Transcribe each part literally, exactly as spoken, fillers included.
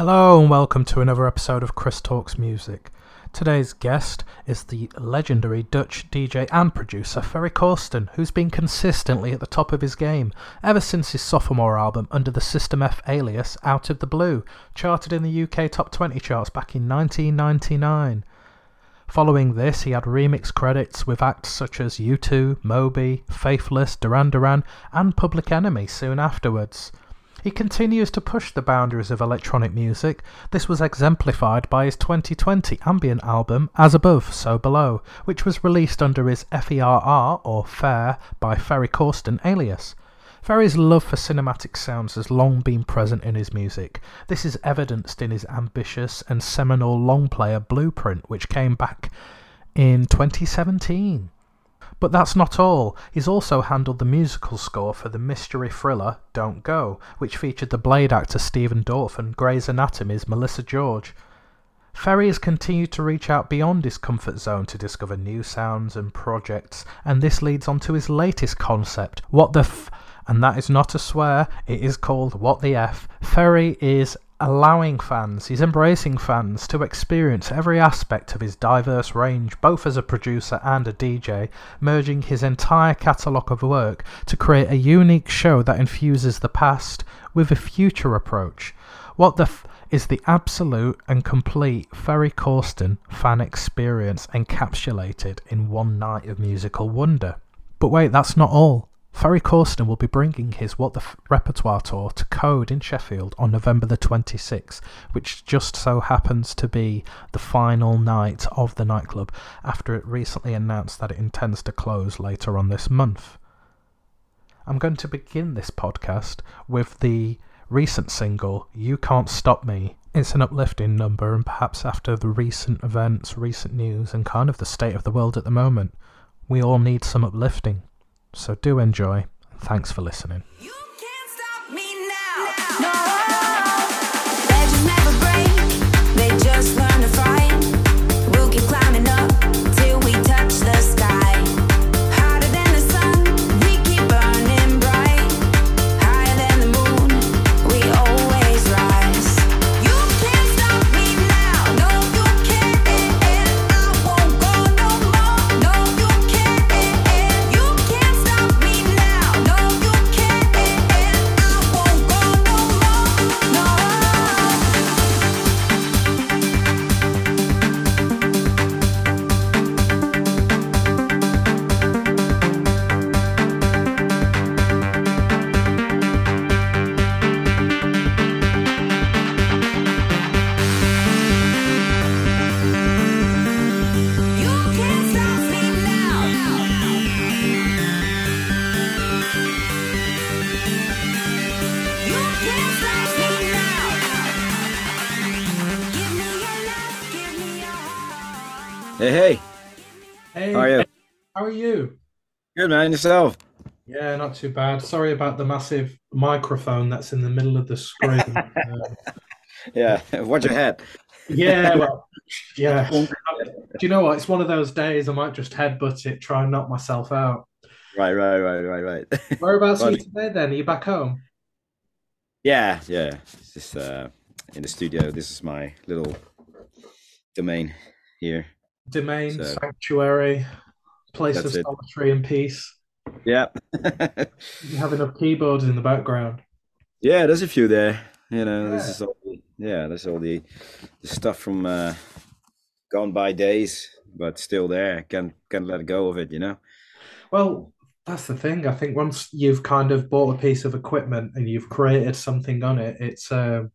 Hello and welcome to another episode of Chris Talks Music. Today's guest is the legendary Dutch D J and producer Ferry Corsten, who's been consistently at the top of his game ever since his sophomore album under the System F alias Out of the Blue, charted in the U K Top twenty charts back in nineteen ninety-nine. Following this, he had remix credits with acts such as U two, Moby, Faithless, Duran Duran and Public Enemy soon afterwards. He continues to push the boundaries of electronic music. This was exemplified by his twenty twenty ambient album As Above, So Below, which was released under his F E R R or F E R R by Ferry Corsten alias. Ferry's love for cinematic sounds has long been present in his music. This is evidenced in his ambitious and seminal long player Blueprint, which came back in twenty seventeen. But that's not all. He's also handled the musical score for the mystery thriller Don't Go, which featured the Blade actor Stephen Dorff and Grey's Anatomy's Melissa George. Ferry has continued to reach out beyond his comfort zone to discover new sounds and projects, and this leads on to his latest concept, What The F, and that is not a swear, it is called What The F. Ferry is allowing fans, he's embracing fans to experience every aspect of his diverse range, both as a producer and a D J, merging his entire catalogue of work to create a unique show that infuses the past with a future approach. What the F is the absolute and complete Ferry Corsten fan experience encapsulated in one night of musical wonder. But wait, that's not all. Ferry Corsten will be bringing his What The F repertoire tour to CODE in Sheffield on November the twenty-sixth, which just so happens to be the final night of the nightclub after it recently announced that it intends to close later on this month. I'm going to begin this podcast with the recent single You Can't Stop Me. It's an uplifting number, and perhaps after the recent events, recent news and kind of the state of the world at the moment, we all need some uplifting. So do enjoy. Thanks for listening. You can't stop me now. No, they just never break. They just learn to fight. We'll keep climbing up till we touch the sky. Hotter than the sun, we keep burning bright. Higher than the moon, we always rise. You can't stop me now. No, you can't. I won't go no more. No, you can't. Hey, hey. Hey. How are you? How are you? Good, man. Yourself? Yeah, not too bad. Sorry about the massive microphone that's in the middle of the screen. uh, yeah, watch your head. Yeah, well, yeah. Do you know what? It's one of those days I might just headbutt it, try and knock myself out. Right, right, right, right, right. Whereabouts are you today then? Are you back home? Yeah, yeah. It's just uh, in the studio. This is my little domain here. Domain, so, sanctuary, place of solitary it. and peace. Yeah. You have enough keyboards in the background. Yeah, there's a few there. You know, yeah. This is all. Yeah, there's all the, the stuff from uh, gone by days, but still there. Can't can't let go of it. You know. Well, that's the thing. I think once you've kind of bought a piece of equipment and you've created something on it, it's um,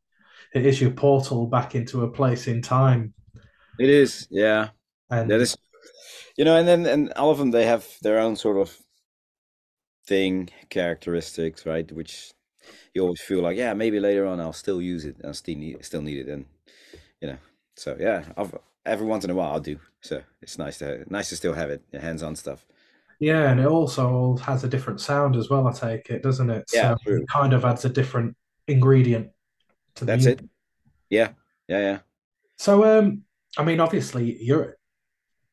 it is your portal back into a place in time. It is. Yeah. And that is, you know, and then and all of them, they have their own sort of thing, characteristics, right? Which you always feel like, yeah, maybe later on I'll still use it, I'll still need, still need it, and you know, so yeah, I've, every once in a while I'll do. So it's nice to nice to still have it, hands-on stuff. Yeah, and it also has a different sound as well. I take it, doesn't it? Yeah, so true. It kind of adds a different ingredient to that's the it. Yeah, yeah, yeah. So, um, I mean, obviously you're.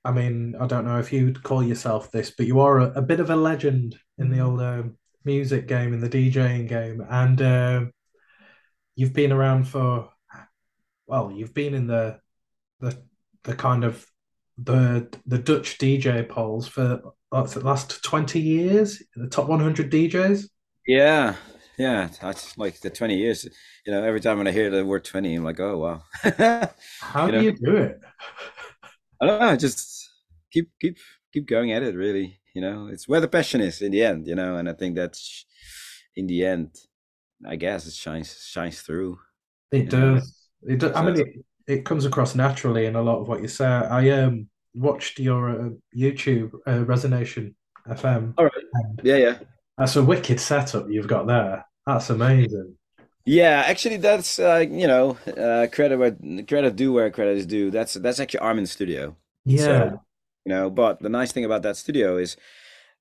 I mean, I don't know if you'd call yourself this, but you are a, a bit of a legend in the old uh, music game, in the DJing game. And uh, you've been around for well, you've been in the the the kind of the the Dutch D J polls for what's it, last twenty years, the top one hundred D Js. Yeah, yeah, that's like the twenty years. You know, every time when I hear the word twenty, I'm like, oh wow. How you do know? you do it? I don't know. Just keep keep keep going at it. Really, you know, it's where the passion is in the end. You know, and I think that's in the end. I guess it shines shines through. It does. Know? It does. I mean, it, it comes across naturally in a lot of what you say. I um watched your uh, YouTube uh, Resonation F M. All right. Yeah, yeah. That's a wicked setup you've got there. That's amazing. Yeah, actually, that's uh, you know, uh, credit where credit due where credit is due. That's that's actually Armin's studio. Yeah. So, you know, but the nice thing about that studio is.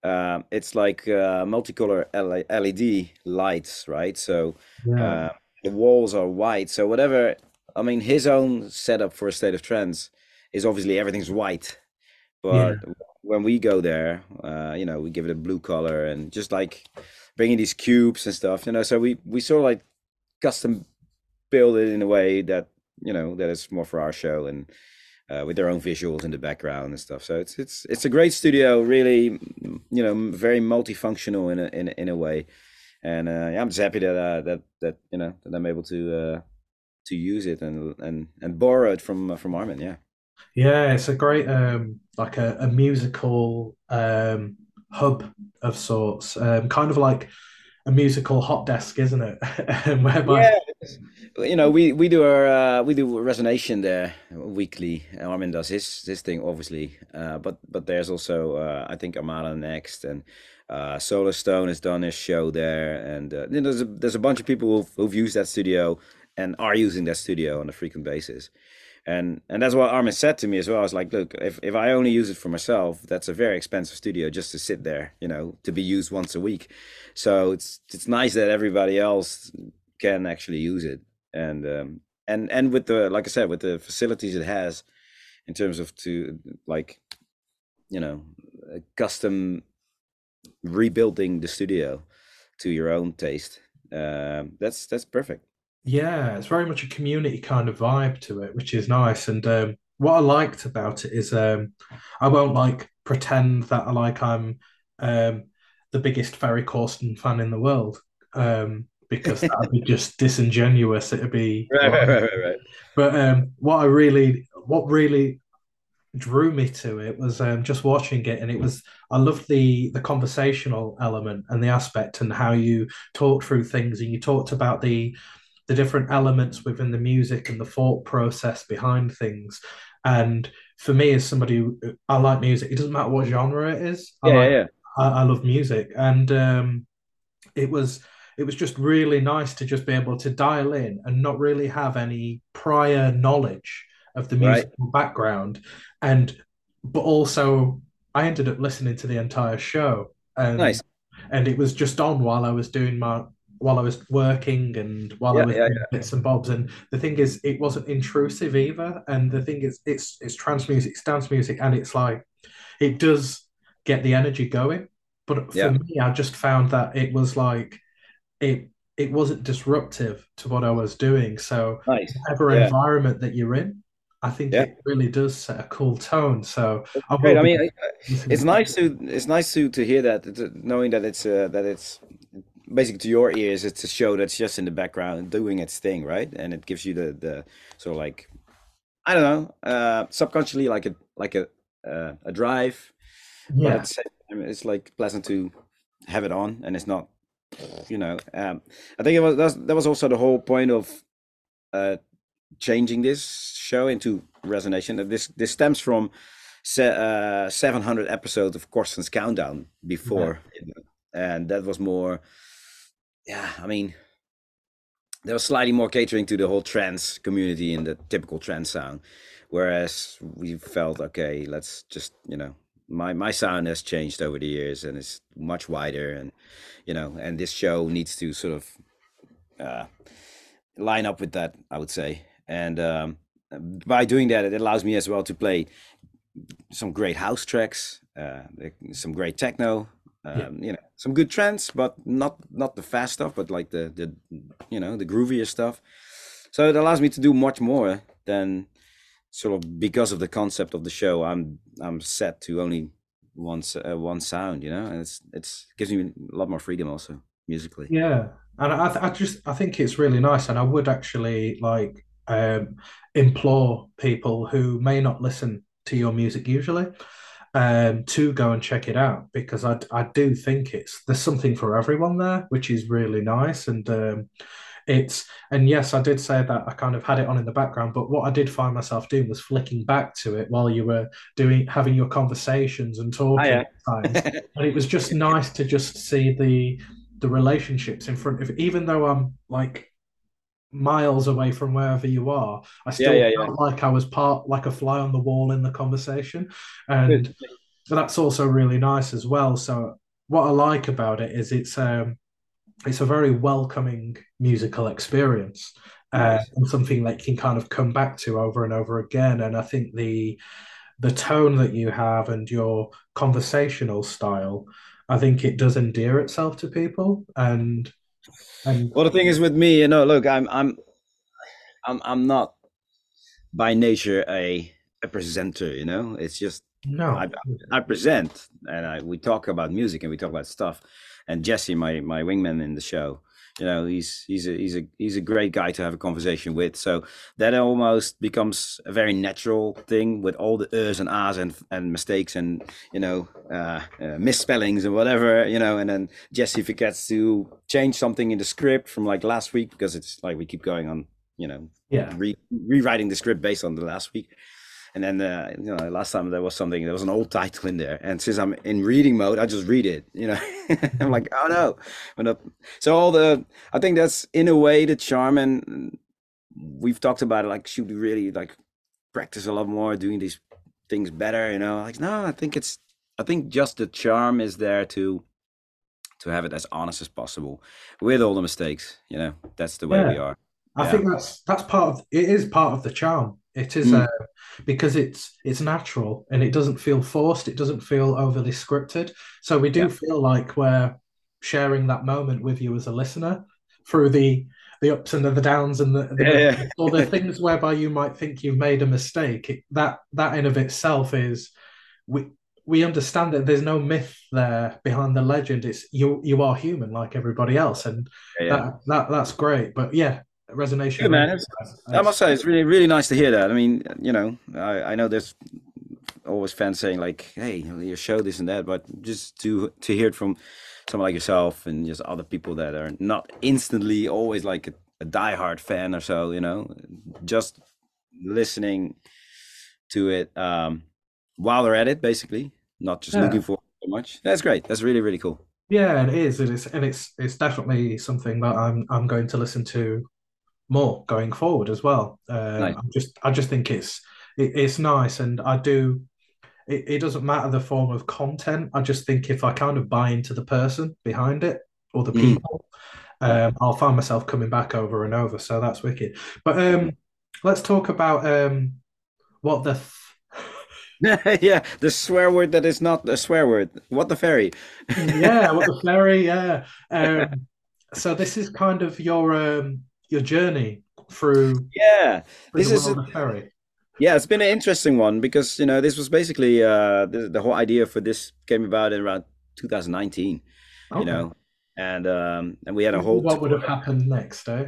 Um, it's like uh, multicolor L E D lights, right? So yeah. uh, the walls are white. So whatever, I mean, his own setup for a State of Trance is obviously everything's white. But yeah. when we go there, uh, you know, we give it a blue color and just like bringing these cubes and stuff, you know. So we we sort of like custom build it in a way that you know that is more for our show and. Uh, with their own visuals in the background and stuff, so it's it's it's a great studio, really, you know, very multifunctional in a in a, in a way, and uh, yeah, I'm just happy that uh, that that you know that I'm able to uh, to use it and and and borrow it from uh, from Armin. Yeah, yeah, it's a great um, like a, a musical um, hub of sorts, um, kind of like a musical hot desk, isn't it? Whereby... Yeah. You know, we we do our uh, we do Resonation there weekly. Armin does his his thing, obviously, uh, but but there's also uh, I think Amala next, and uh, Solar Stone has done his show there, and uh, you know, there's a, there's a bunch of people who've, who've used that studio and are using that studio on a frequent basis, and and that's what Armin said to me as well. I was like, look, if if I only use it for myself, that's a very expensive studio just to sit there, you know, to be used once a week. So it's it's nice that everybody else can actually use it. And um, and and with the, like I said, with the facilities it has, in terms of to like, you know, custom rebuilding the studio to your own taste. Uh, that's that's perfect. Yeah, it's very much a community kind of vibe to it, which is nice. And um, what I liked about it is um, I won't like pretend that I like I'm um, the biggest Ferry Corsten fan in the world. Um, because that would be just disingenuous. It would be... Right, right, right, right, right. But um, what I really... What really drew me to it was um, just watching it, and it was... I loved the, the conversational element and the aspect and how you talked through things, and you talked about the the different elements within the music and the thought process behind things. And for me, as somebody... who, I like music. It doesn't matter what genre it is. I yeah, like, yeah. I, I love music. And um, it was... It was just really nice to just be able to dial in and not really have any prior knowledge of the musical right. background. And, but also I ended up listening to the entire show, and nice. and it was just on while I was doing my, while I was working and while yeah, I was yeah, doing yeah. bits and bobs. And the thing is, it wasn't intrusive either. And the thing is, it's, it's trance music, it's dance music. And it's like, it does get the energy going. But for yeah. me, I just found that it was like, it it wasn't disruptive to what I was doing. So nice. whatever yeah. environment that you're in, I think yeah. it really does set a cool tone. So I, right. I mean, it's nice to it's nice to to hear that, to, knowing that it's uh, that it's basically to your ears, it's a show that's just in the background doing its thing, right? And it gives you the the sort of like, I don't know, uh, subconsciously like a like a uh, a drive. Yeah, but at the same time, it's like pleasant to have it on, and it's not. You know, um, I think it was that's, that was also the whole point of uh, changing this show into Resonation. This this stems from se uh, seven hundred episodes of Corsten's Countdown before, yeah. and that was more. Yeah, I mean, there was slightly more catering to the whole trance community and the typical trance sound, whereas we felt okay, let's just you know. My my sound has changed over the years, and it's much wider, and you know, and this show needs to sort of uh, line up with that, I would say. And um, by doing that, it allows me as well to play some great house tracks, uh, some great techno, um, yeah. you know, some good trance, but not not the fast stuff, but like the the you know the groovier stuff. So it allows me to do much more than sort of, because of the concept of the show, I'm I'm set to only one uh, one sound, you know, and it's it's gives me a lot more freedom also musically. Yeah, and I th I just I think it's really nice, and I would actually like um, implore people who may not listen to your music usually um, to go and check it out, because I I do think it's there's something for everyone there, which is really nice. And Um, It's and yes, I did say that I kind of had it on in the background, but what I did find myself doing was flicking back to it while you were doing having your conversations and talking. Hiya. At times. And it was just nice to just see the the relationships in front of, even though I'm like miles away from wherever you are, I still yeah, yeah, felt yeah. like I was part like a fly on the wall in the conversation, and Good. So that's also really nice as well. So what I like about it is it's um it's a very welcoming musical experience, uh, and something that you can kind of come back to over and over again. And I think the the tone that you have and your conversational style, I think it does endear itself to people. And, and well, the thing is with me, you know, look, I'm I'm I'm I'm not by nature a a presenter, you know. It's just no, I, I present, and I, we talk about music and we talk about stuff. And Jesse, my my wingman in the show, you know, he's he's a he's a he's a great guy to have a conversation with. So that almost becomes a very natural thing with all the ers and ahs and and mistakes and, you know, uh, uh, misspellings and whatever, you know. And then Jesse forgets to change something in the script from like last week, because it's like we keep going on, you know, yeah, re rewriting the script based on the last week. And then, uh, you know, last time there was something, there was an old title in there. And since I'm in reading mode, I just read it, you know, I'm like, oh no. But not... So all the, I think that's in a way the charm, and we've talked about it, like, should we really like practice a lot more doing these things better, you know? Like, no, I think it's, I think just the charm is there to, to have it as honest as possible with all the mistakes, you know, that's the way yeah. we are. I yeah. think that's, that's part of, it is part of the charm. It is mm. uh, because it's it's natural and it doesn't feel forced. It doesn't feel overly scripted. So we do yeah. feel like we're sharing that moment with you as a listener through the the ups and the downs and the, the yeah. or the things whereby you might think you've made a mistake. It, that that in of itself is we we understand that there's no myth there behind the legend. It's you you are human like everybody else, and yeah, yeah. that that that's great. But yeah. Resonation, yeah, man. I must say, it's really, really nice to hear that. I mean, you know, I, I know there's always fans saying like, "Hey, your show, this and that," but just to to hear it from someone like yourself and just other people that are not instantly always like a, a diehard fan or so, you know, just listening to it um, while they're at it, basically, not just yeah. looking for so much. That's great. That's really, really cool. Yeah, it is. It is, and it's it's definitely something that I'm I'm going to listen to more going forward as well. Uh, nice. I'm just, I just think it's it, it's nice, and I do. It, it doesn't matter the form of content. I just think if I kind of buy into the person behind it or the people, mm. um, I'll find myself coming back over and over. So that's wicked. But um, let's talk about um, what the. Yeah, the swear word that is not a swear word. What the ferry? Yeah, what the ferry? Yeah. Um, so this is kind of your. Um, Your journey through yeah through this the is a, ferry. Yeah, it's been an interesting one, because you know this was basically uh the, the whole idea for this came about in around two thousand nineteen. Okay. You know, and um and we had a whole what would have happened next, eh?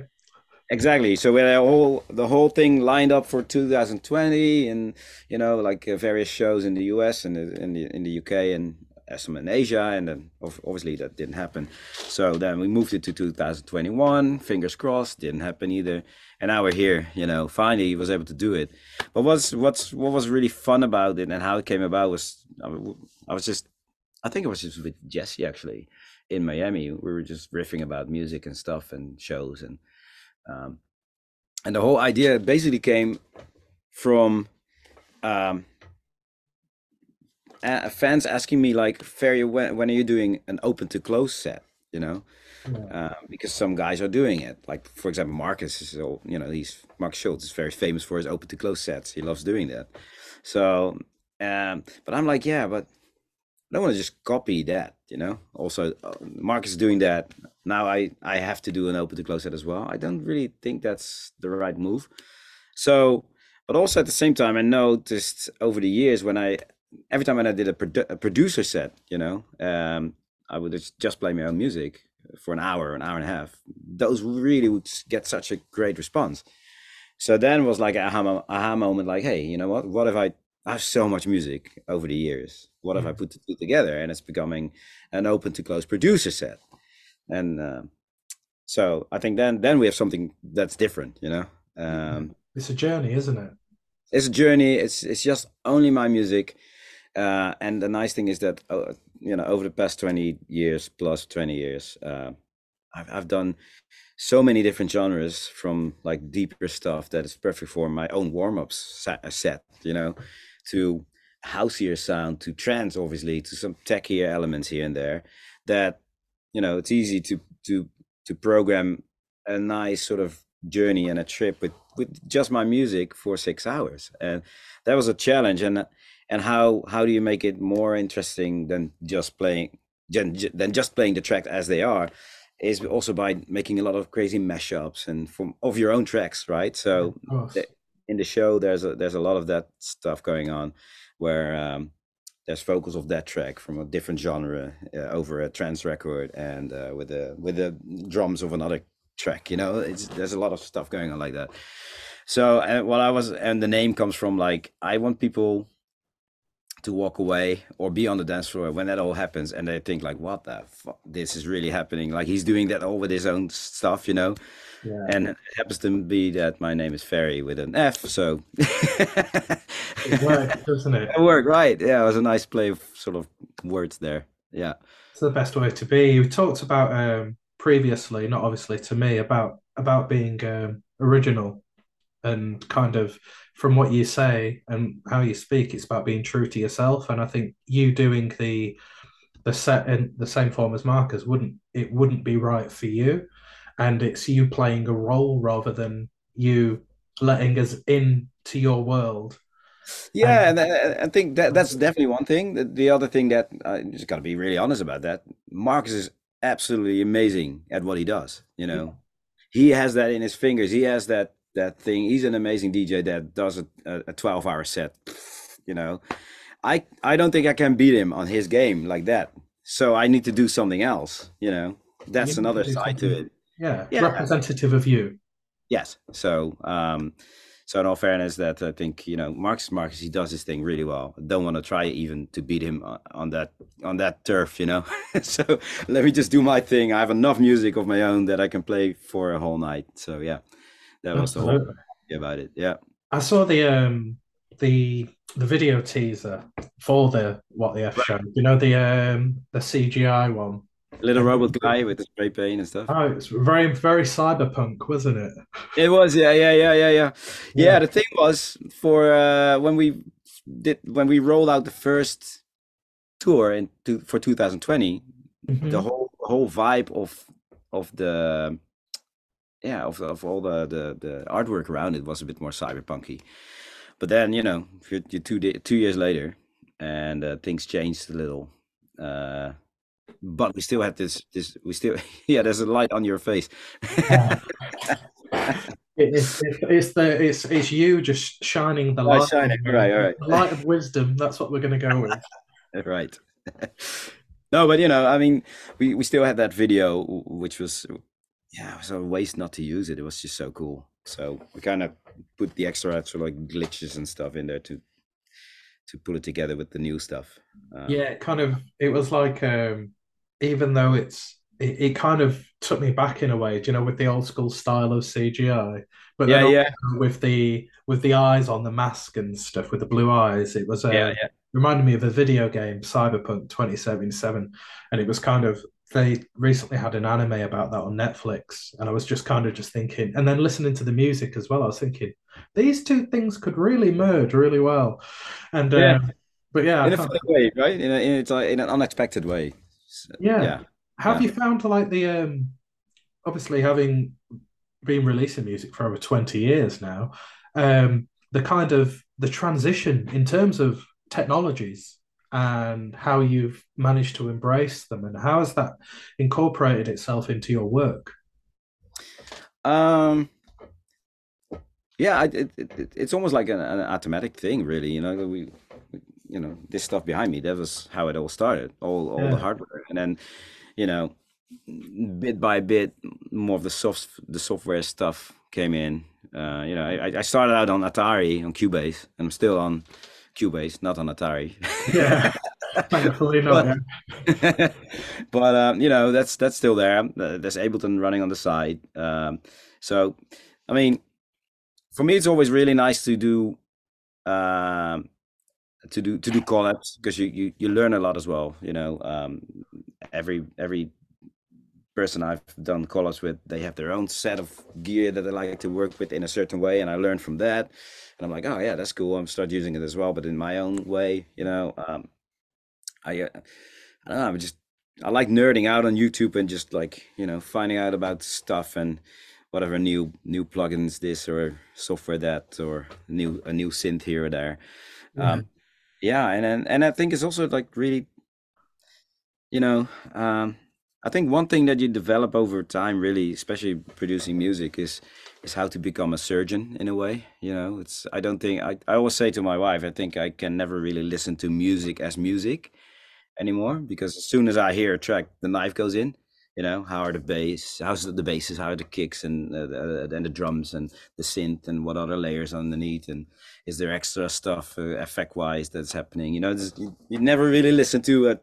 Exactly. So we had a whole the whole thing lined up for two thousand twenty, and you know, like uh, various shows in the U S and in the in the U K and some in Asia, and then obviously that didn't happen. So then we moved it to two thousand twenty-one, fingers crossed, didn't happen either. And now we're here, you know, finally was able to do it. But what's what's what was really fun about it and how it came about was I was just I think it was just with Jesse actually in Miami. We were just riffing about music and stuff and shows, and um and the whole idea basically came from um Uh, fans asking me like, "Ferry, when, when are you doing an open to close set?" You know, yeah. uh, because some guys are doing it. Like for example, Markus is, all, you know, he's Markus Schulz is very famous for his open to close sets. He loves doing that. So, um, but I'm like, yeah, but I don't want to just copy that. You know, also uh, Markus is doing that. now I, I have to do an open to close set as well. I don't really think that's the right move. So, but also at the same time, I noticed over the years when I, every time when I did a, produ a producer set, you know, um, I would just play my own music for an hour, an hour and a half. Those really would get such a great response. So then was like an aha, aha moment, like, hey, you know what, what if I, I have so much music over the years. What if I put the two together and it's becoming an open to close producer set? And uh, so I think then then we have something that's different, you know? Um, it's a journey, isn't it? It's a journey. It's it's just only my music. Uh, and the nice thing is that, uh, you know, over the past twenty years, plus twenty years, uh, I've, I've done so many different genres, from like deeper stuff that is perfect for my own warm-ups set, set, you know, to houseier sound, to trance, obviously, to some techier elements here and there, that, you know, it's easy to to to program a nice sort of journey and a trip with with just my music for six hours. And that was a challenge. And and how how do you make it more interesting than just playing than, than just playing the tracks as they are, is also by making a lot of crazy mashups and from of your own tracks, right? So in the show, there's a, there's a lot of that stuff going on, where um, there's vocals of that track from a different genre uh, over a trance record, and uh, with the with the drums of another track. You know, it's, there's a lot of stuff going on like that. So and what I was, and the name comes from, like, I want people to walk away or be on the dance floor when that all happens, and they think like, what the fuck, this is really happening. Like, he's doing that all with his own stuff, you know? Yeah. And it happens to be that my name is Ferry with an F, so. It worked, doesn't it? It worked, right. Yeah, it was a nice play of sort of words there. Yeah. It's the best way to be. You talked about um, previously, not obviously to me, about, about being um, original, and kind of, from what you say and how you speak, it's about being true to yourself. And I think you doing the the set in the same form as Markus wouldn't it wouldn't be right for you, and it's you playing a role rather than you letting us into your world. Yeah, and, and I think that that's definitely one thing. The other thing that I just got to be really honest about, that Markus is absolutely amazing at what he does. You know, yeah. He has that in his fingers. He has that. That thing, he's an amazing D J that does a, a twelve hour set, you know. I I don't think I can beat him on his game like that. So I need to do something else, you know. That's another side to it. Yeah, yeah, representative of you. Yes. So, um, so in all fairness, that I think, you know, Markus Markus he does his thing really well. I don't want to try even to beat him on that on that turf, you know. So let me just do my thing. I have enough music of my own that I can play for a whole night. So yeah. That was the whole thing about it. Yeah, I saw the um the the video teaser for the What The F show. You know, the um the C G I one, little robot guy with the spray paint and stuff. Oh, it's very very cyberpunk, wasn't it? It was, yeah, yeah, yeah, yeah, yeah. Yeah, yeah, the thing was for uh, when we did when we rolled out the first tour in to, for two thousand twenty, mm-hmm. the whole whole vibe of of the. Yeah, of, of all the, the the artwork around it was a bit more cyberpunky, but then, you know, you're, you're two two years later, and uh, things changed a little, uh, but we still had this this we still yeah. There's a light on your face. Yeah. it's, it's, it's the it's it's you just shining the light. Oh, shining. All right, all right. The light of wisdom. That's what we're gonna go with. Right. No, but you know, I mean, we we still had that video, which was. Yeah, it was a waste not to use it. It was just so cool. So we kind of put the extra sort of like glitches and stuff in there to to pull it together with the new stuff. Um, yeah, kind of. It was like um, even though it's it, it kind of took me back in a way, you know, with the old school style of C G I. But yeah, yeah. With the with the eyes on the mask and stuff, with the blue eyes, it was uh, yeah, yeah. reminded me of a video game, Cyberpunk twenty seventy-seven, and it was kind of. They recently had an anime about that on Netflix, and I was just kind of just thinking, and then listening to the music as well, I was thinking these two things could really merge really well. And yeah. Um, but yeah, in a funny way, right? In a, in, it's like in an unexpected way. So, yeah. yeah. Have yeah. you found like the um, obviously having been releasing music for over twenty years now, um, the kind of the transition in terms of technologies and how you've managed to embrace them, and how has that incorporated itself into your work? Um, yeah, it, it, it's almost like an, an automatic thing, really. You know, we, we, you know, this stuff behind me, that was how it all started, all all yeah. the hardware, and then, you know, bit by bit, more of the soft, the software stuff came in. Uh, you know, I, I started out on Atari, on Cubase, and I'm still on Cubase, not on Atari. Yeah, thankfully not. But, but um, you know, that's that's still there. There's Ableton running on the side. Um, so, I mean, for me, it's always really nice to do uh, to do to do collabs, because you, you you learn a lot as well. You know, um, every every. person I've done collabs with, they have their own set of gear that they like to work with in a certain way, and I learned from that, and I'm like, oh yeah, that's cool, I'm start using it as well, but in my own way, you know. um I uh, I don't know, I'm just I like nerding out on YouTube and just, like, you know, finding out about stuff and whatever new new plugins, this or software that, or new a new synth here or there. Mm-hmm. um yeah and, and and I think it's also, like, really, you know, um I think one thing that you develop over time, really, especially producing music, is is how to become a surgeon in a way. You know, it's I don't think I, I always say to my wife, I think I can never really listen to music as music anymore, because as soon as I hear a track, the knife goes in. You know, how are the bass, how's the basses, how are the kicks, and uh, and the drums and the synth, and what other layers underneath, and is there extra stuff uh, effect wise that's happening? You know, just, you, you never really listen to a.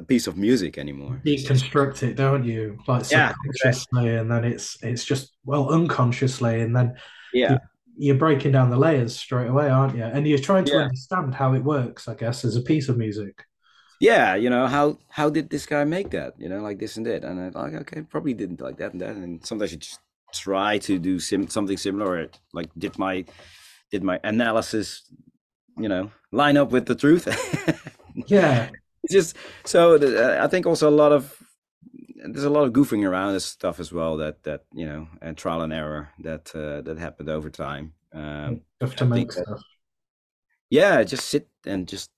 A piece of music anymore. Deconstruct it, don't you? Like, yeah, subconsciously, exactly. And then it's it's just, well, unconsciously, and then yeah, you, you're breaking down the layers straight away, aren't you? And you're trying to yeah. understand how it works, I guess, as a piece of music. Yeah, you know, how how did this guy make that? You know, like this and that, and I'm like, okay, probably didn't like that and that. And sometimes you just try to do sim something similar, or like did my did my analysis, you know, line up with the truth? Yeah. Just so uh, I think also a lot of there's a lot of goofing around and stuff as well, that that you know, and trial and error that uh, that happened over time. Um, to make that, stuff. Yeah, just sit and just,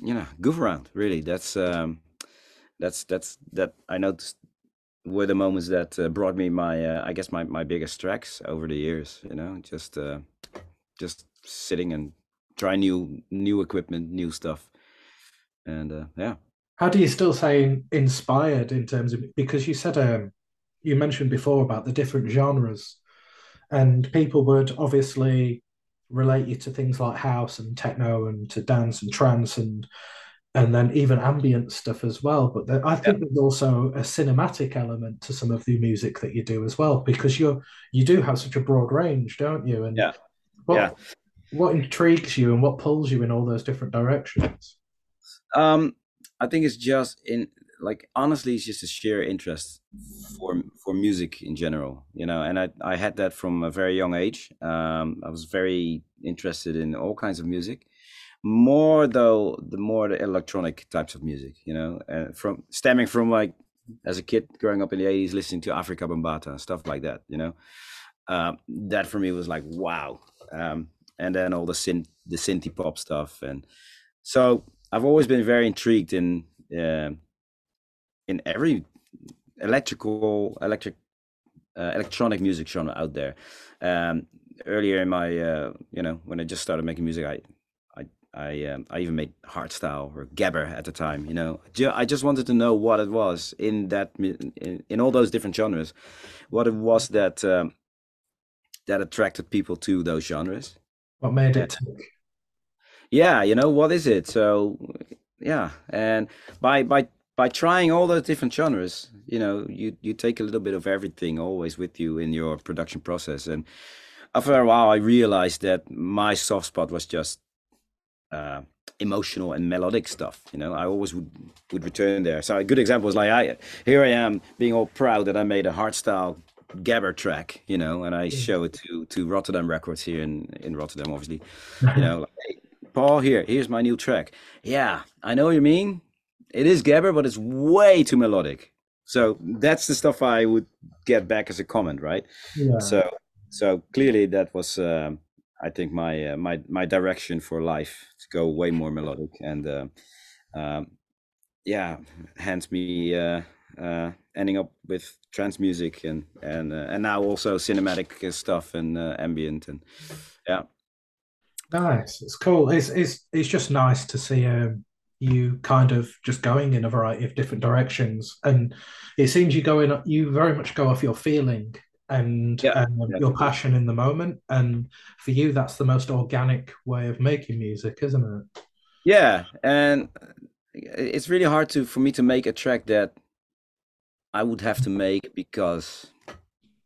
you know, goof around. Really, that's um, that's that's that I noticed were the moments that uh, brought me my uh, I guess my my biggest tracks over the years. You know, just uh, just sitting and try new new equipment, new stuff. And uh, yeah, how do you still say inspired in terms of, because you said um, you mentioned before about the different genres, and people would obviously relate you to things like house and techno and to dance and trance and and then even ambient stuff as well. But there, I think yeah. there's also a cinematic element to some of the music that you do as well, because you're you do have such a broad range, don't you? And yeah, what, yeah. what intrigues you and what pulls you in all those different directions? Um, I think it's just in, like, honestly, it's just a sheer interest for for music in general, you know. And I I had that from a very young age. Um, I was very interested in all kinds of music, more though the more the electronic types of music, you know, and from stemming from, like, as a kid growing up in the eighties, listening to Afrika Bambaataa, stuff like that, you know. Um, that for me was like wow, um, and then all the synth the synthy pop stuff, and so. I've always been very intrigued in uh, in every electrical, electric, uh, electronic music genre out there. Um, earlier in my, uh, you know, when I just started making music, I, I, I, um, I even made hardstyle or gabber at the time. You know, I just wanted to know what it was in that, in, in all those different genres, what it was that um, that attracted people to those genres. What made it tick? Yeah, you know, what is it? So, yeah, and by by by trying all those different genres, you know, you you take a little bit of everything always with you in your production process. And after a while, I realized that my soft spot was just uh, emotional and melodic stuff. You know, I always would would return there. So a good example is like, I here I am being all proud that I made a hardstyle gabber track, you know, and I show it to to Rotterdam Records here in in Rotterdam, obviously, you know. Like, hey, Paul, here, here's my new track. Yeah, I know what you mean. It is gabber, but it's way too melodic. So that's the stuff I would get back as a comment, right? Yeah. So, so clearly that was, um, I think my uh, my my direction for life to go way more melodic, and uh, um, yeah, hence me uh, uh, ending up with trance music and and uh, and now also cinematic stuff and uh, ambient, and yeah. Nice. It's cool. It's it's it's just nice to see um, you kind of just going in a variety of different directions, and it seems you go in, you very much go off your feeling and yeah, um, yeah. your passion in the moment, and for you that's the most organic way of making music, isn't it? Yeah, and it's really hard to for me to make a track that I would have to make because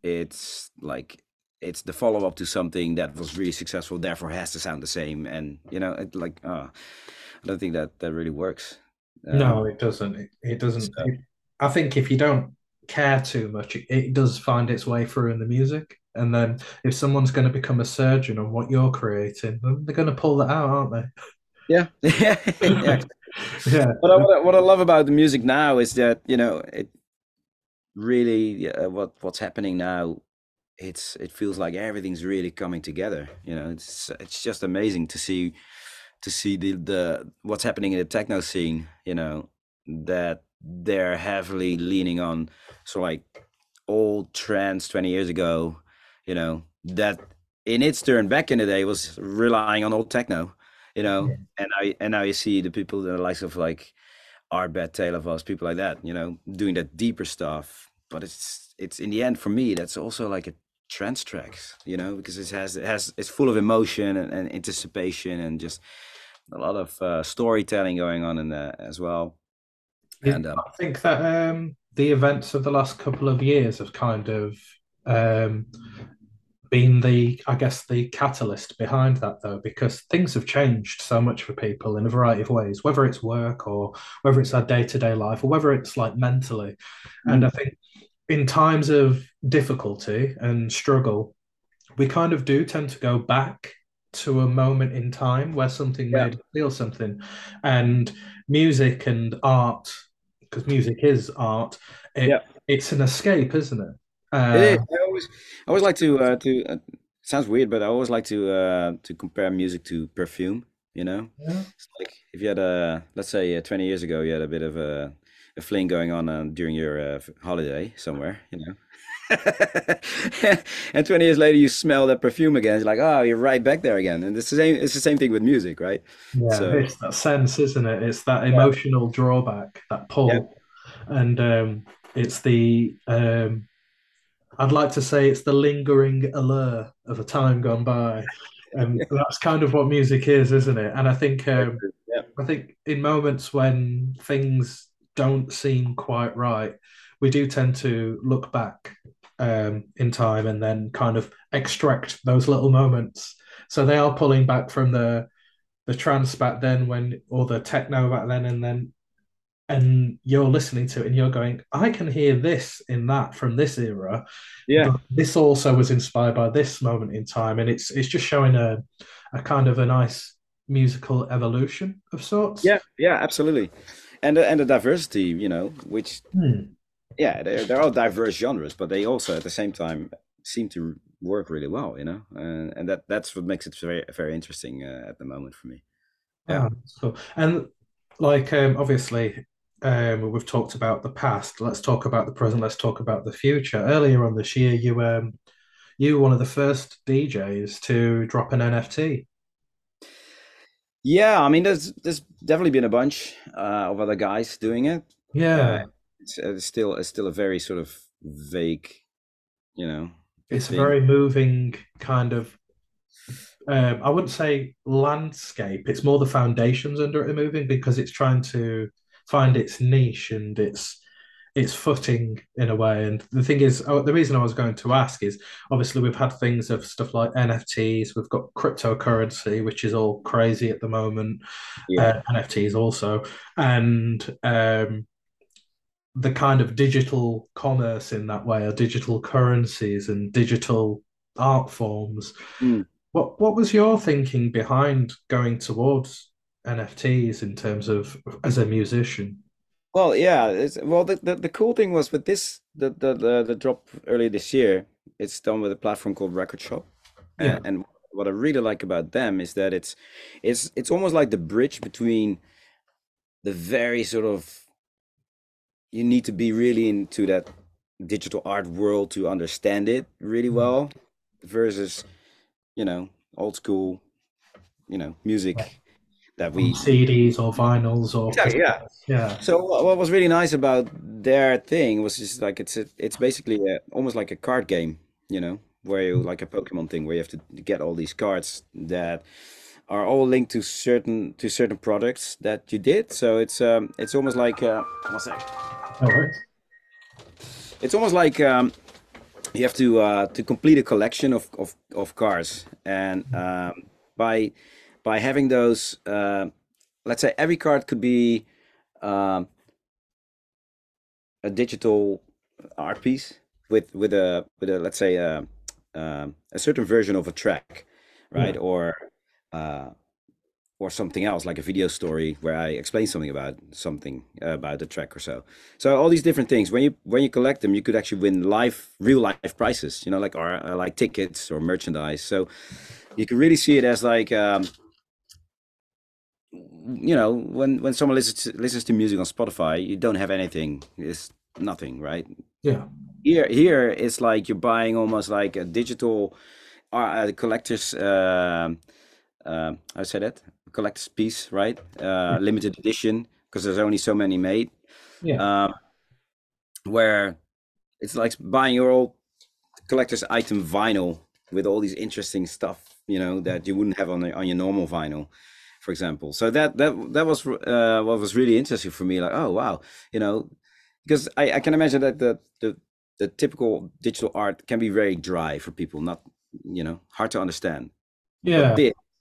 it's like it's the follow-up to something that was really successful, therefore has to sound the same, and you know, it, like uh, I don't think that that really works. Um, no, it doesn't. It, it doesn't. So. It, I think if you don't care too much, it, it does find its way through in the music. And then if someone's going to become a surgeon on what you're creating, then they're going to pull that out, aren't they? Yeah, yeah, yeah. yeah. But I, what I love about the music now is that, you know, it really uh, what what's happening now. It's it feels like everything's really coming together. You know, it's it's just amazing to see. To see the, the what's happening in the techno scene, you know, that they're heavily leaning on, so like old trance twenty years ago, you know, that in its turn back in the day was relying on old techno, you know, yeah. and I and now you see the people that are likes of like Arbet, Taylor Voss, people like that, you know, doing that deeper stuff. But it's it's in the end for me that's also like a trance tracks, you know, because it has it has it's full of emotion and, and anticipation and just a lot of uh, storytelling going on in there as well. And um, I think that um, the events of the last couple of years have kind of um, been the, I guess, the catalyst behind that, though, because things have changed so much for people in a variety of ways, whether it's work or whether it's our day-to-day life or whether it's like mentally. Mm-hmm. And I think in times of difficulty and struggle, we kind of do tend to go back to a moment in time where something yeah. made us feel something. And music and art, because music is art, it, yeah. it's an escape, isn't it? Uh, it is. I always, I always like to uh, to. Uh, sounds weird, but I always like to uh, to compare music to perfume. You know, yeah. It's like if you had a, let's say, uh, twenty years ago, you had a bit of a, a fling going on uh, during your uh, holiday somewhere. You know. And twenty years later you smell that perfume again, it's like, oh, you're right back there again. And it's the same it's the same thing with music, right? Yeah, so it's that sense, isn't it? It's that emotional yeah. drawback, that pull. Yeah. And um it's the um I'd like to say it's the lingering allure of a time gone by. And um, that's kind of what music is, isn't it? And I think um yeah. I think in moments when things don't seem quite right, we do tend to look back um, in time and then kind of extract those little moments. So they are pulling back from the the trance back then, when, or the techno back then, and then and you're listening to it and you're going, I can hear this in that from this era. Yeah, but this also was inspired by this moment in time, and it's it's just showing a a kind of a nice musical evolution of sorts. Yeah, yeah, absolutely, and and the diversity, you know, which. Hmm. Yeah, they're, they're all diverse genres, but they also at the same time seem to work really well, you know, uh, and that that's what makes it very, very interesting uh, at the moment for me. Yeah, oh, cool. And like um, obviously um, we've talked about the past. Let's talk about the present. Let's talk about the future. Earlier on this year, you um, you were one of the first D Js to drop an N F T. Yeah, I mean, there's there's definitely been a bunch uh, of other guys doing it. Yeah. Uh, It's still, it's still a very sort of vague, you know. It's thing. A very moving kind of, um, I wouldn't say landscape. It's more the foundations under it are moving, because it's trying to find its niche and its its footing in a way. And the thing is, oh, the reason I was going to ask is, obviously we've had things of stuff like N F Ts. We've got cryptocurrency, which is all crazy at the moment. Yeah. Uh, N F Ts also. And um the kind of digital commerce in that way, or digital currencies and digital art forms. Mm. What what was your thinking behind going towards N F Ts in terms of as a musician? Well, yeah, it's, well, the, the the cool thing was with this the the the, the drop earlier this year. It's done with a platform called Record Shop, yeah. and, and what I really like about them is that it's it's it's almost like the bridge between the very sort of, you need to be really into that digital art world to understand it really well, versus, you know, old school, you know, music that we C Ds or vinyls or exactly, yeah yeah. So what was really nice about their thing was just like it's a, it's basically a, almost like a card game, you know, where you like a Pokemon thing where you have to get all these cards that are all linked to certain to certain products that you did. So it's um it's almost like uh, one sec. All right. It's almost like um, you have to uh, to complete a collection of of, of cards, and um, by by having those, uh, let's say every card could be um, a digital art piece with with a with a let's say a, um, a certain version of a track, right? Yeah. Or uh, or something else like a video story where I explain something about something uh, about the track or so. So all these different things, when you when you collect them, you could actually win live, real life prizes, you know, like or uh, like tickets or merchandise. So you can really see it as like, um, you know, when when someone listens to, listens to music on Spotify, you don't have anything, it's nothing, right? Yeah. Here here it's like you're buying almost like a digital uh, collector's. Uh, Uh, I said it, collector's piece, right? Uh, limited edition, because there's only so many made. Yeah. Uh, where it's like buying your old collector's item vinyl with all these interesting stuff, you know, that you wouldn't have on the, on your normal vinyl, for example. So that that that was uh, what was really interesting for me. Like, oh wow, you know, because I, I can imagine that the, the the typical digital art can be very dry for people, not you know hard to understand. Yeah.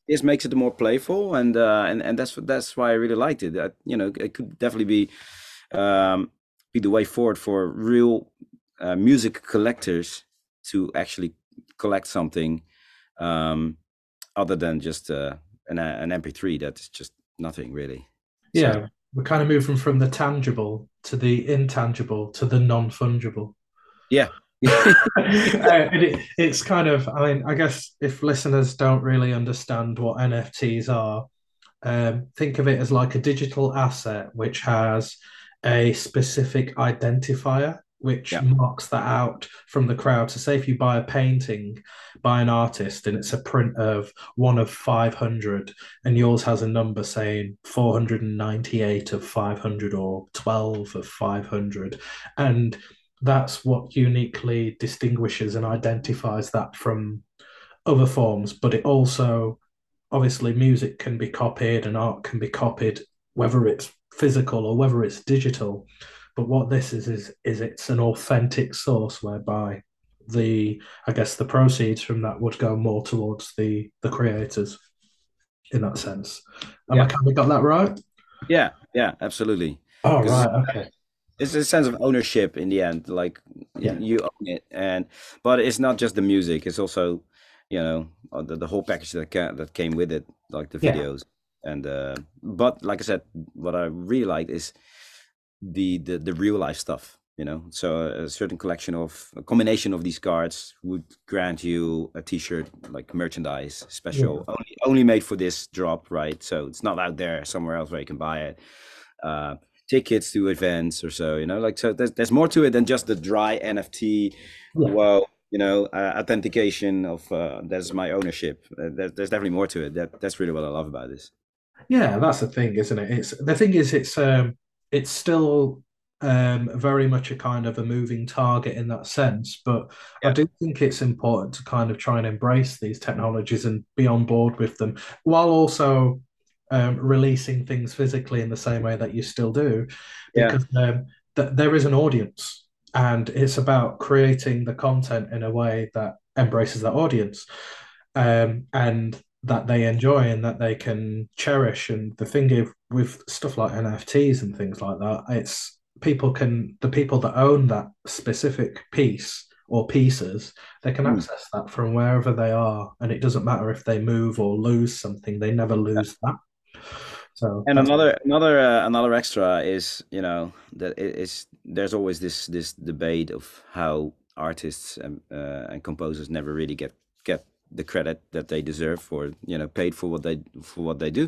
This makes it more playful, and uh, and and that's that's why I really liked it. I, you know, it could definitely be um, be the way forward for real uh, music collectors to actually collect something um, other than just uh, an an M P three that's just nothing really. Yeah, so we're kind of moving from the tangible to the intangible to the non-fungible. Yeah. uh, and it, it's kind of, I mean, I guess if listeners don't really understand what N F Ts are, um, think of it as like a digital asset which has a specific identifier which yeah. marks that out from the crowd. So say if you buy a painting by an artist and it's a print of one of five hundred and yours has a number saying four hundred ninety-eight of five hundred or twelve of five hundred, and that's what uniquely distinguishes and identifies that from other forms. But it also, obviously, music can be copied and art can be copied, whether it's physical or whether it's digital. But what this is, is, is it's an authentic source whereby the, I guess, the proceeds from that would go more towards the, the creators in that sense. Am yeah. I kind of got that right? Yeah, yeah, absolutely. Oh, right, okay. It's a sense of ownership in the end, like yeah. you own it, and but it's not just the music; it's also, you know, the, the whole package that ca that came with it, like the videos. Yeah. And uh, but like I said, what I really like is the the the real life stuff, you know. So a certain collection of a combination of these cards would grant you a T-shirt, like merchandise, special, yeah. only only made for this drop, right? So it's not out there somewhere else where you can buy it. Uh, tickets to events or so, you know, like, so there's, there's more to it than just the dry N F T, yeah. well, you know, uh, authentication of, uh, that's my ownership. Uh, there, there's definitely more to it. That That's really what I love about this. Yeah, that's the thing, isn't it? It's the thing is it's, um, it's still um, very much a kind of a moving target in that sense, but yeah. I do think it's important to kind of try and embrace these technologies and be on board with them while also Um, releasing things physically in the same way that you still do, because yeah. um, th there is an audience, and it's about creating the content in a way that embraces that audience, um, and that they enjoy and that they can cherish. And the thing is, with stuff like N F Ts and things like that, it's people can the people that own that specific piece or pieces, they can access mm. that from wherever they are, and it doesn't matter if they move or lose something; they never lose yeah. that. So, and another another uh, another extra is, you know, that it is there's always this this debate of how artists and uh, and composers never really get get the credit that they deserve for, you know, paid for what they for what they do.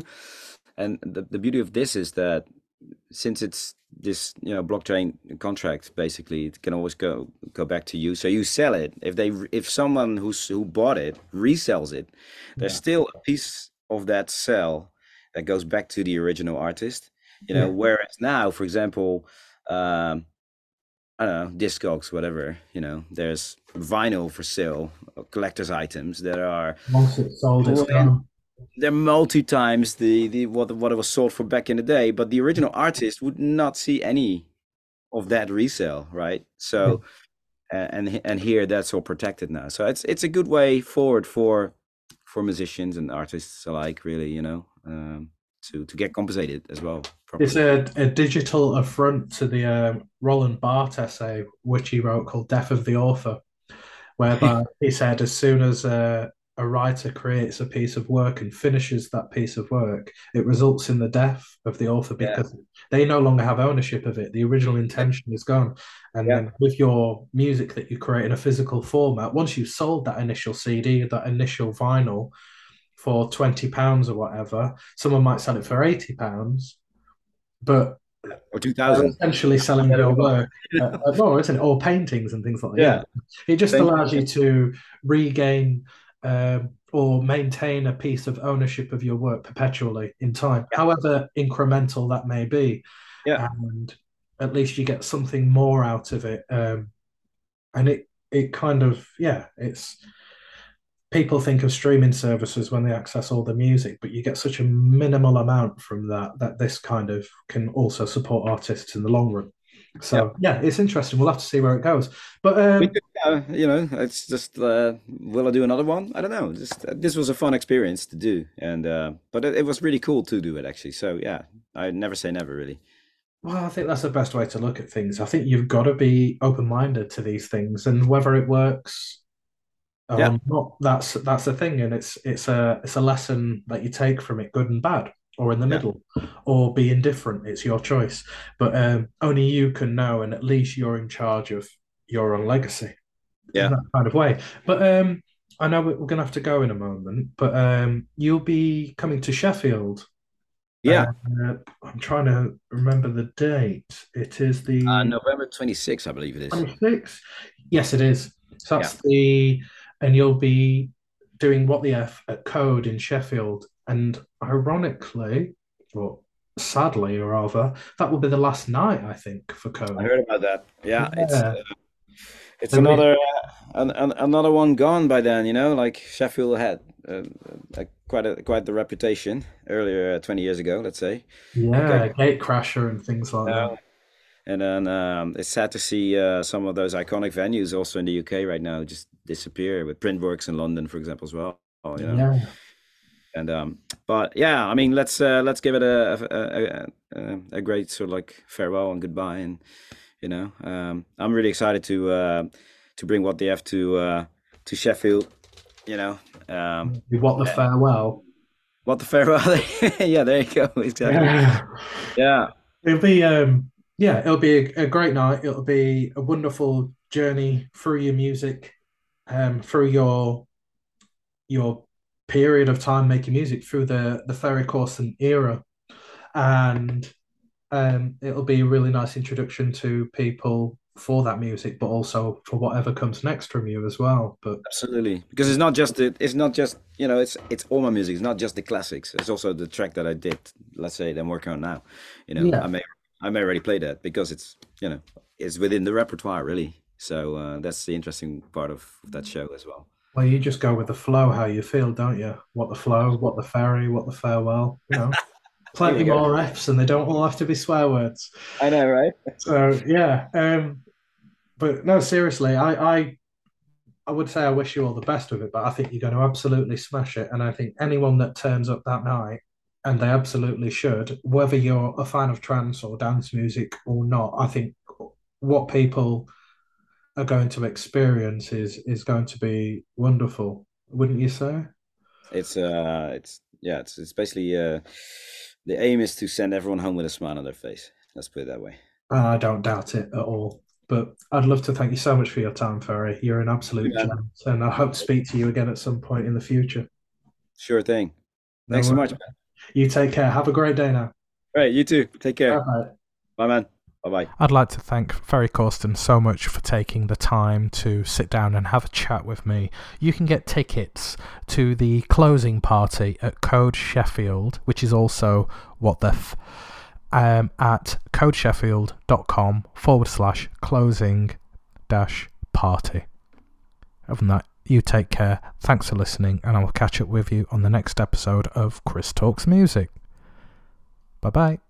And the, the beauty of this is that since it's this, you know, blockchain contract, basically it can always go go back to you. So you sell it. If they if someone who's who bought it resells it, there's yeah. still a piece of that sell that goes back to the original artist. You know, yeah. whereas now, for example, um, I don't know, Discogs, whatever, you know, there's vinyl for sale, collector's items that are once it's sold, it's gone. They're multi times the the what what it was sold for back in the day, but the original artist would not see any of that resale, right? So, yeah. and and here that's all protected now. So it's it's a good way forward for for musicians and artists alike, really, you know, um, to to get compensated as well. Properly. It's a, a digital affront to the uh, Roland Barthes essay, which he wrote called "Death of the Author," whereby he said as soon as uh, a writer creates a piece of work and finishes that piece of work, it results in the death of the author because yeah. they no longer have ownership of it. The original intention is gone. And yeah. then with your music that you create in a physical format, once you've sold that initial C D, that initial vinyl for twenty pounds or whatever, someone might sell it for eighty pounds, but or two thousand, essentially selling your work uh, more, isn't it? Or paintings and things like yeah. that. It just Thank allows you to regain Um, or maintain a piece of ownership of your work perpetually in time, yeah. however incremental that may be. Yeah. And at least you get something more out of it. Um, and it it kind of, yeah, it's, people think of streaming services when they access all the music, but you get such a minimal amount from that, that this kind of can also support artists in the long run. So yeah. yeah, it's interesting. We'll have to see where it goes. But um, we do, uh, you know, it's just uh, will I do another one? I don't know. Just uh, this was a fun experience to do, and uh, but it, it was really cool to do it actually. So yeah, I never say never really. Well, I think that's the best way to look at things. I think you've got to be open-minded to these things, and whether it works or yeah. not, that's that's the thing. And it's it's a it's a lesson that you take from it, good and bad. Or in the middle, yeah. or be indifferent. It's your choice. But um, only you can know, and at least you're in charge of your own legacy. Yeah. In that kind of way. But um, I know we're going to have to go in a moment, but um, you'll be coming to Sheffield. Yeah. Uh, I'm trying to remember the date. It is the... Uh, November twenty-sixth, I believe it is. twenty-sixth? Yes, it is. So that's yeah. the... And you'll be doing What The F at Code in Sheffield. And ironically, or sadly or rather, that will be the last night, I think, for Code. I heard about that. Yeah, yeah. it's uh, it's so another uh, an, an, another one gone by then. You know, like Sheffield had uh, uh, quite a quite the reputation earlier, uh, twenty years ago, let's say. Yeah, okay. Gatecrasher and things like uh, that. And then um, it's sad to see uh, some of those iconic venues also in the U K right now just disappear. With Printworks in London, for example, as well. Oh, you know? Yeah. And um, but yeah, I mean, let's uh, let's give it a a, a a great sort of like farewell and goodbye, and you know, um, I'm really excited to uh, to bring What The F to uh, to Sheffield, you know. Um, what the farewell? What the farewell? Yeah, there you go. Exactly. Yeah. yeah. It'll be um, yeah, it'll be a, a great night. It'll be a wonderful journey through your music, um, through your your. period of time making music, through the the Ferry Corsten era, and um it'll be a really nice introduction to people for that music, but also for whatever comes next from you as well. But absolutely, because it's not just the, it's not just you know it's it's all my music. It's not just the classics. It's also the track that I did, let's say, that I'm working on now. You know, yeah. I may I may already play that because it's you know it's within the repertoire really. So uh, that's the interesting part of that show as well. Well, you just go with the flow, how you feel, don't you? What the flow, what the ferry, what the farewell. You know, plenty you more F's, and they don't all have to be swear words. I know, right? So yeah, um, but no, seriously, I, I, I would say I wish you all the best with it, but I think you're going to absolutely smash it, and I think anyone that turns up that night, and they absolutely should, whether you're a fan of trance or dance music or not, I think what people are going to experience is is going to be wonderful, wouldn't you say? It's uh, it's yeah, it's it's basically uh, the aim is to send everyone home with a smile on their face. Let's put it that way. I don't doubt it at all. But I'd love to thank you so much for your time, Ferry. You're an absolute yeah. gem, and I hope to speak to you again at some point in the future. Sure thing. No Thanks worries. so much, man. You take care. Have a great day now. All right, you too. Take care. Bye, Bye man. Bye-bye. I'd like to thank Ferry Corsten so much for taking the time to sit down and have a chat with me. You can get tickets to the closing party at CODE Sheffield, which is also What The F, um, at codesheffield.com forward slash closing dash party. Other than that, you take care. Thanks for listening, and I will catch up with you on the next episode of Chris Talks Music. Bye-bye.